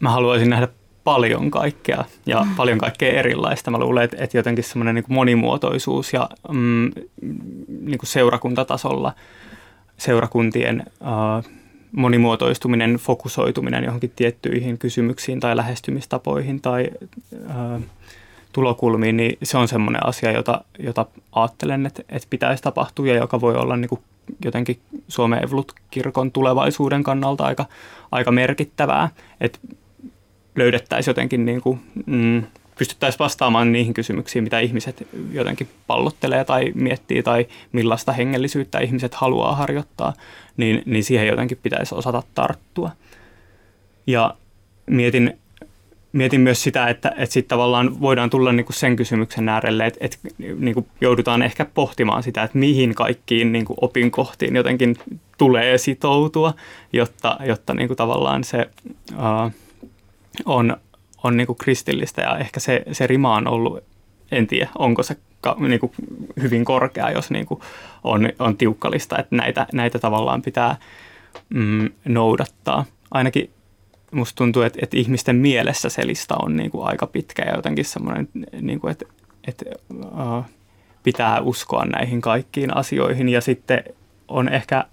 Mä haluaisin nähdä paljon kaikkea ja paljon kaikkea erilaista. Mä luulen, että, että jotenkin semmoinen niin kuin monimuotoisuus ja mm, niin kuin seurakuntatasolla seurakuntien äh, monimuotoistuminen, fokusoituminen johonkin tiettyihin kysymyksiin tai lähestymistapoihin tai äh, tulokulmiin, niin se on semmoinen asia, jota, jota ajattelen, että, että pitäisi tapahtua ja joka voi olla niin kuin jotenkin Suomen Evolut-kirkon tulevaisuuden kannalta aika, aika merkittävää, että löydettäisiin jotenkin, niin kuin, mm, pystyttäisiin vastaamaan niihin kysymyksiin, mitä ihmiset jotenkin pallottelee tai miettii tai millaista hengellisyyttä ihmiset haluaa harjoittaa, niin, niin siihen jotenkin pitäisi osata tarttua. Ja mietin, mietin myös sitä, että, että sitten tavallaan voidaan tulla niin kuin sen kysymyksen äärelle, että, että niin kuin joudutaan ehkä pohtimaan sitä, että mihin kaikkiin niin kuin opinkohtiin jotenkin tulee sitoutua, jotta, jotta niin kuin tavallaan se... Uh, on, on niin kuin kristillistä ja ehkä se, se rima on ollut, en tiedä, onko se ka, niin kuin hyvin korkea, jos niin kuin on, on tiukkalista, että näitä, näitä tavallaan pitää mm, noudattaa. Ainakin musta tuntuu, että, että ihmisten mielessä se lista on niin kuin aika pitkä ja jotenkin semmoinen, niin kuin, että, että uh, pitää uskoa näihin kaikkiin asioihin ja sitten on ehkä...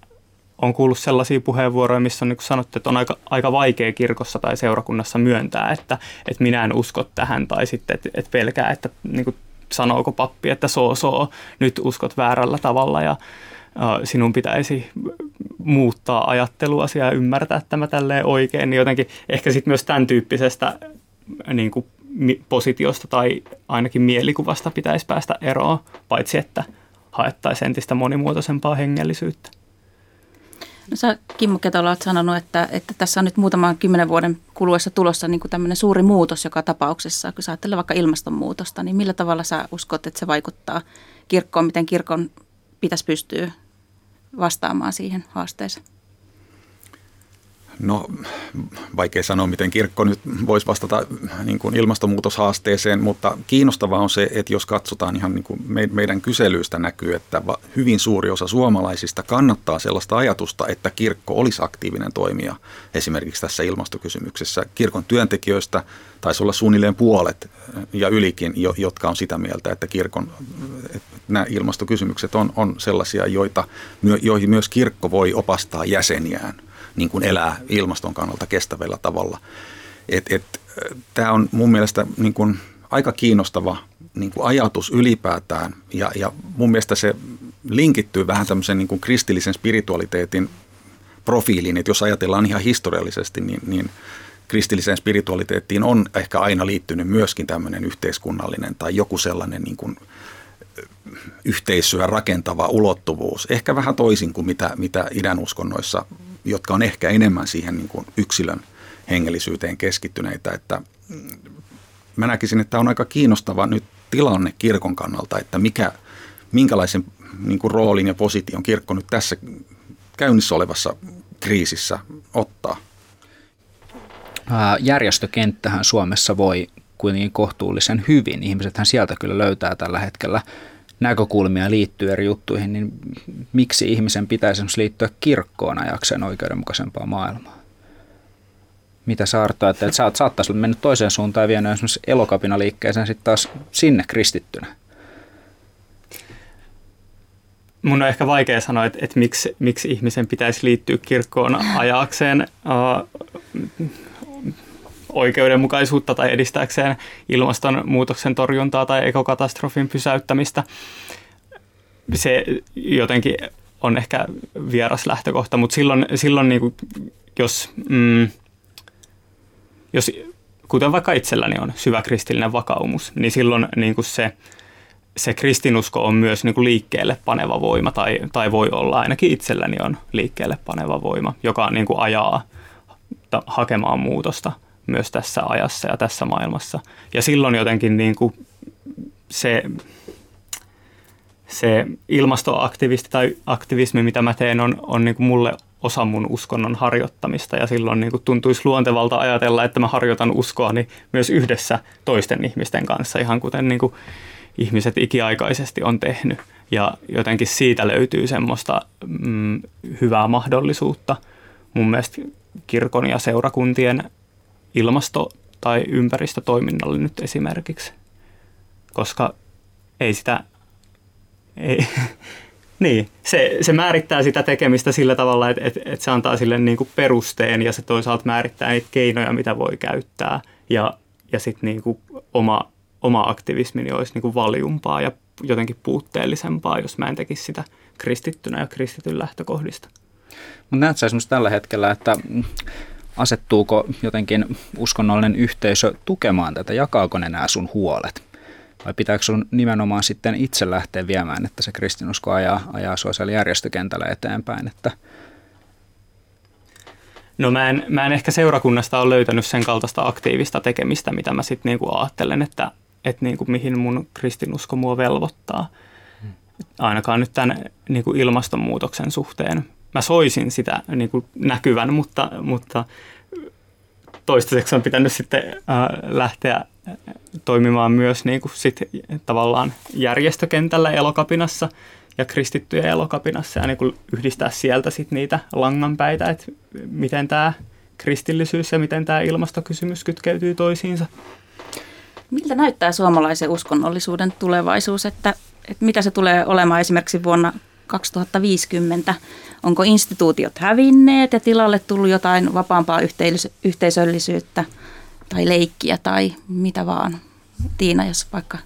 On kuullut sellaisia puheenvuoroja, missä on niin kuin sanottu, että on aika, aika vaikea kirkossa tai seurakunnassa myöntää, että, että minä en usko tähän tai sitten, että, että pelkää, että niin kuin sanooko pappi, että soo soo, nyt uskot väärällä tavalla ja äh, sinun pitäisi muuttaa ajatteluasi ja ymmärtää tämä tälleen oikein. Niin jotenkin ehkä sitten myös tämän tyyppisestä niin kuin positiosta tai ainakin mielikuvasta pitäisi päästä eroon, paitsi että haettaisiin entistä monimuotoisempaa hengellisyyttä. No sä, Kimmo Ketola, olet sanonut, että, että tässä on nyt muutaman kymmenen vuoden kuluessa tulossa niin kuin tämmöinen suuri muutos joka tapauksessa. Kun sä ajattelet vaikka ilmastonmuutosta, niin millä tavalla sä uskot, että se vaikuttaa kirkkoon, miten kirkon pitäisi pystyä vastaamaan siihen haasteeseen? No vaikea sanoa, miten kirkko nyt voisi vastata niin kuin ilmastonmuutoshaasteeseen, mutta kiinnostavaa on se, että jos katsotaan ihan niin kuin meidän kyselyistä näkyy, että hyvin suuri osa suomalaisista kannattaa sellaista ajatusta, että kirkko olisi aktiivinen toimija esimerkiksi tässä ilmastokysymyksessä. Kirkon työntekijöistä taisi olla suunnilleen puolet ja ylikin, jotka on sitä mieltä, että kirkon että nämä ilmastokysymykset on, on sellaisia, joita, joihin myös kirkko voi opastaa jäseniään. Niin kuin elää ilmaston kannalta kestävällä tavalla. Tämä on mun mielestä niin kuin aika kiinnostava niin kuin ajatus ylipäätään ja, ja mun mielestä se linkittyy vähän tämmöisen niin kuin kristillisen spiritualiteetin profiiliin, että jos ajatellaan ihan historiallisesti, niin, niin kristilliseen spiritualiteettiin on ehkä aina liittynyt myöskin tämmöinen yhteiskunnallinen tai joku sellainen niin kuin yhteisöä rakentava ulottuvuus, ehkä vähän toisin kuin mitä, mitä idän uskonnoissa, jotka on ehkä enemmän siihen niin kuin yksilön hengellisyyteen keskittyneitä. Että mä näkisin, että on aika kiinnostava nyt tilanne kirkon kannalta, että mikä, minkälaisen niin kuin roolin ja position kirkko nyt tässä käynnissä olevassa kriisissä ottaa. Järjestökenttähän Suomessa voi kuitenkin kohtuullisen hyvin. Ihmisethän sieltä kyllä löytää tällä hetkellä näkökulmia liittyy eri juttuihin, niin miksi ihmisen pitäisi liittyä kirkkoon ajakseen oikeudenmukaisempaa maailmaa? Mitä sä, Arttu, että sä saattaisi mennä toiseen suuntaan ja vienyt esimerkiksi Elokapinaliikkeeseen sitten taas sinne kristittynä? mun on ehkä vaikea sanoa, että, että miksi, miksi ihmisen pitäisi liittyä kirkkoon ajaakseen äh, oikeudenmukaisuutta tai edistääkseen ilmastonmuutoksen torjuntaa tai ekokatastrofin pysäyttämistä. Se jotenkin on ehkä vieras lähtökohta, mutta silloin, silloin niin kuin, jos, mm, jos, kuten vaikka itselläni on syvä kristillinen vakaumus, niin silloin niin kuin se, se kristinusko on myös niin kuin liikkeelle paneva voima, tai, tai voi olla ainakin itselläni on liikkeelle paneva voima, joka niin kuin ajaa ta, hakemaan muutosta myös tässä ajassa ja tässä maailmassa. Ja silloin jotenkin niin kuin se... Se ilmastoaktivisti tai aktivismi, mitä mä teen, on, on niin kuin mulle osa mun uskonnon harjoittamista. Ja silloin niin kuin tuntuisi luontevalta ajatella, että mä harjoitan uskoani myös yhdessä toisten ihmisten kanssa, ihan kuten niin kuin ihmiset ikiaikaisesti on tehnyt. Ja jotenkin siitä löytyy semmoista mm, hyvää mahdollisuutta mun mielestä kirkon ja seurakuntien ilmasto- tai ympäristötoiminnalle nyt esimerkiksi, koska ei sitä... Ei. Niin, se, se määrittää sitä tekemistä sillä tavalla, että et, et se antaa sille niinku perusteen ja se toisaalta määrittää niitä keinoja, mitä voi käyttää. Ja, ja sitten niinku oma, oma aktivismini olisi niinku valjumpaa ja jotenkin puutteellisempaa, jos mä en tekisi sitä kristittynä ja kristityn lähtökohdista. Mutta näet sä esimerkiksi tällä hetkellä, että asettuuko jotenkin uskonnollinen yhteisö tukemaan tätä, jakaako ne nämä sun huolet? Vai pitääkö sun nimenomaan sitten itse lähteä viemään, että se kristinusko ajaa, ajaa sosiaalijärjestökentällä eteenpäin? Että... No mä en, mä en ehkä seurakunnasta ole löytänyt sen kaltaista aktiivista tekemistä, mitä mä sitten niinku ajattelen, että, että niinku mihin mun kristinusko mua velvoittaa. Ainakaan nyt tämän niinku ilmastonmuutoksen suhteen. Mä soisin sitä niinku näkyvän, mutta, mutta toistaiseksi on pitänyt sitten äh, lähteä... toimimaan myös niin kuin sit, tavallaan järjestökentällä Elokapinassa ja Kristittyjen Elokapinassa ja niin kuin yhdistää sieltä sit niitä langanpäitä, että miten tämä kristillisyys ja miten tämä ilmastokysymys kytkeytyy toisiinsa. Miltä näyttää suomalaisen uskonnollisuuden tulevaisuus, että, että mitä se tulee olemaan esimerkiksi vuonna kaksituhattaviisikymmentä? Onko instituutiot hävinneet ja tilalle tullut jotain vapaampaa yhteisöllisyyttä? Tai leikkiä tai mitä vaan. Tiina, jos vaikka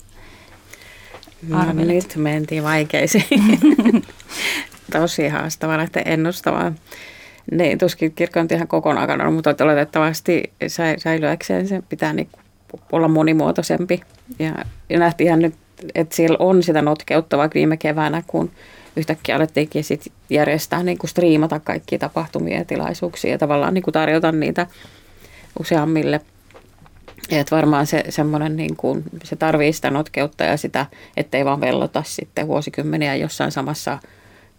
arvelet. No, nyt mentiin vaikeisiin. Tosi haastavaa lähteä ennustamaan. Ne tuskin kirkko on ihan kokonaan kadonnut, mutta oletettavasti säilyäkseen se pitää niin olla monimuotoisempi. Ja nähtiinhän nyt, että siellä on sitä notkeuttavaa viime keväänä, kun yhtäkkiä alettiinkin sit järjestää, niin kuin striimata kaikkia tapahtumia ja tilaisuuksia ja tavallaan niin kuin tarjota niitä useammille. Että varmaan se, semmoinen niin kuin, se tarvii sitä notkeutta ja sitä, ettei vaan vellota sitten vuosikymmeniä jossain samassa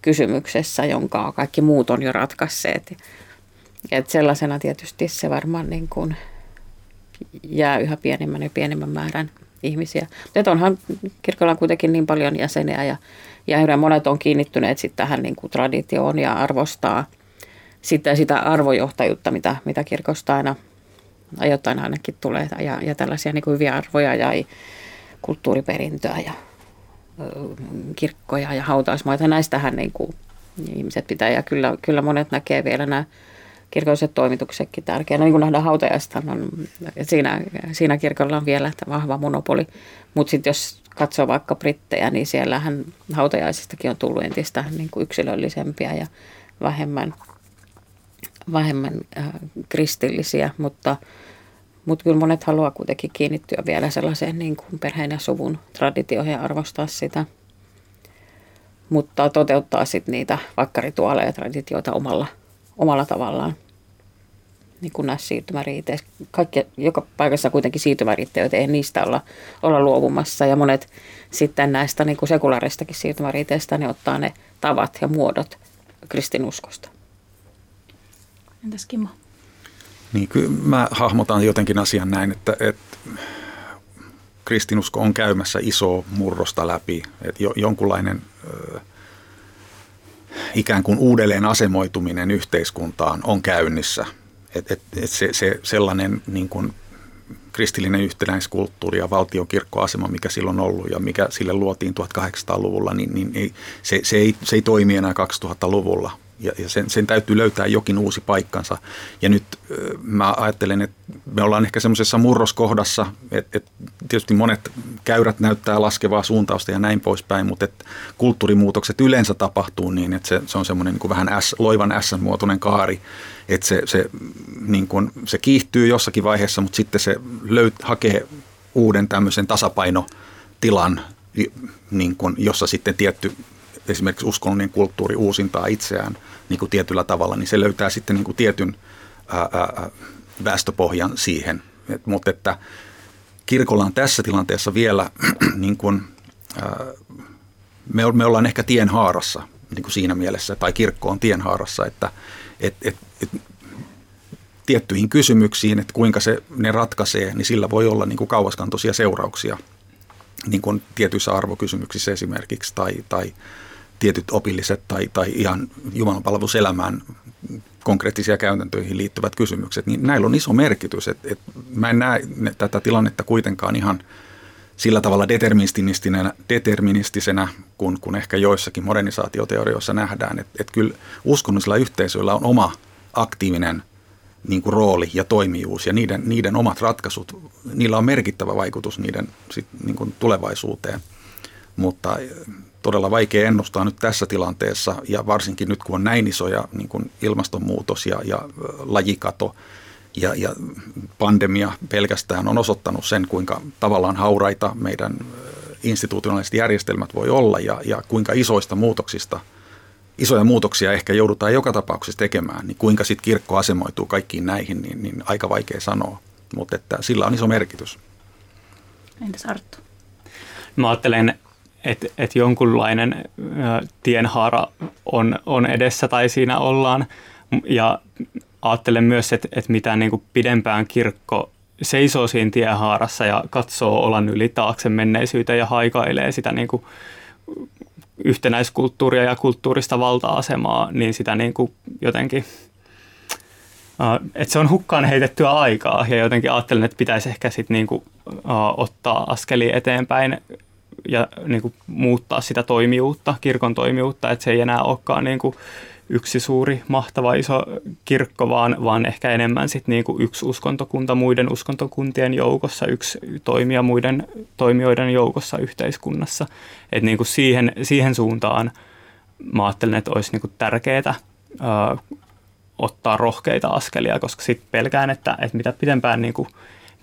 kysymyksessä, jonka kaikki muut on jo ratkaisseet. Että sellaisena tietysti se varmaan niin kuin jää yhä pienemmän ja pienemmän määrän ihmisiä. Mutta onhan kirkolla on kuitenkin niin paljon jäseniä ja, ja monet on kiinnittyneet sitten tähän niin kuin traditioon ja arvostaa sitten sitä arvojohtajuutta, mitä, mitä kirkosta aina ajoittain ainakin tulee ja, ja tällaisia niin kuin hyviä arvoja ja kulttuuriperintöä ja kirkkoja ja hautausmaita. Näistähän niin kuin ihmiset pitää ja kyllä, kyllä monet näkee vielä nämä kirkolliset toimituksetkin tärkeänä. Niin kuin nähdään hautajasta, on, siinä, siinä kirkolla on vielä vahva monopoli, mutta sitten jos katsoo vaikka brittejä, niin siellähän hautajaisistakin on tullut entistä niin kuin yksilöllisempiä ja vähemmän vähemmän äh, kristillisiä, mutta, mutta kyllä monet haluaa kuitenkin kiinnittyä vielä sellaiseen niin kuin perheen ja suvun traditioihin ja arvostaa sitä, mutta toteuttaa sitten niitä vaikka rituaaleja ja traditioita omalla, omalla tavallaan, niin kuin näissä siirtymäriiteissä. Kaikki, joka paikassa kuitenkin siirtymäriitteitä, ei niistä olla, olla luopumassa ja monet sitten näistä niin kuin sekulaaristakin siirtymäriiteistä ne ottaa ne tavat ja muodot kristinuskosta. Entäs Kimmo? Niin, kyllä mä hahmotan jotenkin asian näin, että, että kristinusko on käymässä isoa murrosta läpi. Että jonkunlainen ö, ikään kuin uudelleen asemoituminen yhteiskuntaan on käynnissä. Että et, et se, se sellainen niin kuin kristillinen yhtenäiskulttuuri ja valtiokirkkoasema, mikä silloin on ollut ja mikä sille luotiin tuhatkahdeksansataaluvulla, niin, niin ei, se, se, ei, se ei toimi enää kaksituhattaluvulla. Ja, ja sen, sen täytyy löytää jokin uusi paikkansa. Ja nyt mä ajattelen, että me ollaan ehkä semmoisessa murroskohdassa, että et tietysti monet käyrät näyttää laskevaa suuntausta ja näin poispäin, mutta et kulttuurimuutokset yleensä tapahtuu niin, että se, se on semmoinen niin kuin vähän S, loivan S-muotoinen kaari, että se, se, niin kuin, se kiihtyy jossakin vaiheessa, mutta sitten se löyt, hakee uuden tämmöisen tasapainotilan, niin kuin, jossa sitten tietty esimerkiksi uskonnollinen kulttuuri uusintaa itseään niin kuin tietyllä tavalla, niin se löytää sitten niin kuin tietyn ää, ää, väestöpohjan siihen. Et, mutta että kirkolla on tässä tilanteessa vielä, niin kuin, ää, me, me ollaan ehkä tienhaarassa niin kuin siinä mielessä, tai kirkko on tienhaarassa, että et, et, et, tiettyihin kysymyksiin, että kuinka se, ne ratkaisee, niin sillä voi olla niin kuin kauaskantoisia seurauksia, niin kuin tietyissä arvokysymyksissä esimerkiksi, tai... tai tietyt opilliset tai, tai ihan jumalanpalveluselämään konkreettisia käytäntöihin liittyvät kysymykset, niin näillä on iso merkitys. Et, et mä en näe tätä tilannetta kuitenkaan ihan sillä tavalla deterministisenä, deterministisenä kun, kun ehkä joissakin modernisaatioteorioissa nähdään. Et, et kyllä uskonnollisilla yhteisöillä on oma aktiivinen niin kuin rooli ja toimijuus, ja niiden, niiden omat ratkaisut, niillä on merkittävä vaikutus niiden sit, niin kuin tulevaisuuteen, mutta... Todella vaikea ennustaa nyt tässä tilanteessa ja varsinkin nyt kun on näin isoja niin kuin ilmastonmuutos ja, ja lajikato ja, ja pandemia pelkästään on osoittanut sen, kuinka tavallaan hauraita meidän institutionaaliset järjestelmät voi olla ja, ja kuinka isoista muutoksista, isoja muutoksia ehkä joudutaan joka tapauksessa tekemään, niin kuinka sitten kirkko asemoituu kaikkiin näihin, niin, niin aika vaikea sanoa, mutta että sillä on iso merkitys. Entäs Arttu? Mä ajattelen... Että et jonkunlainen tienhaara on, on edessä tai siinä ollaan. Ja ajattelen myös, että et mitä niinku pidempään kirkko seisoo siinä tienhaarassa ja katsoo olan yli taakse menneisyyteen ja haikailee sitä niinku yhtenäiskulttuuria ja kulttuurista valta-asemaa, niin sitä niinku jotenkin... Että se on hukkaan heitettyä aikaa ja jotenkin ajattelen, että pitäisi ehkä sit niinku ottaa askelia eteenpäin ja niin kuin muuttaa sitä toimijuutta, kirkon toimijuutta, että se ei enää olekaan niin kuin yksi suuri, mahtava, iso kirkko, vaan, vaan ehkä enemmän sit niin kuin yksi uskontokunta muiden uskontokuntien joukossa, yksi toimija muiden toimijoiden joukossa yhteiskunnassa. Et niin kuin siihen, siihen suuntaan mä ajattelen, että olisi niin kuin tärkeää ö, ottaa rohkeita askelia, koska sitten pelkään, että, että mitä pidempään niin kuin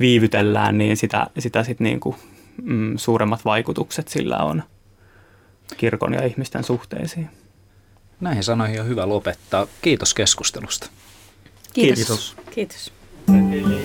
viivytellään, niin sitä, sitä sitten niin kuin suuremmat vaikutukset sillä on kirkon ja ihmisten suhteisiin. Näihin sanoihin on hyvä lopettaa. Kiitos keskustelusta. Kiitos. Kiitos. Kiitos.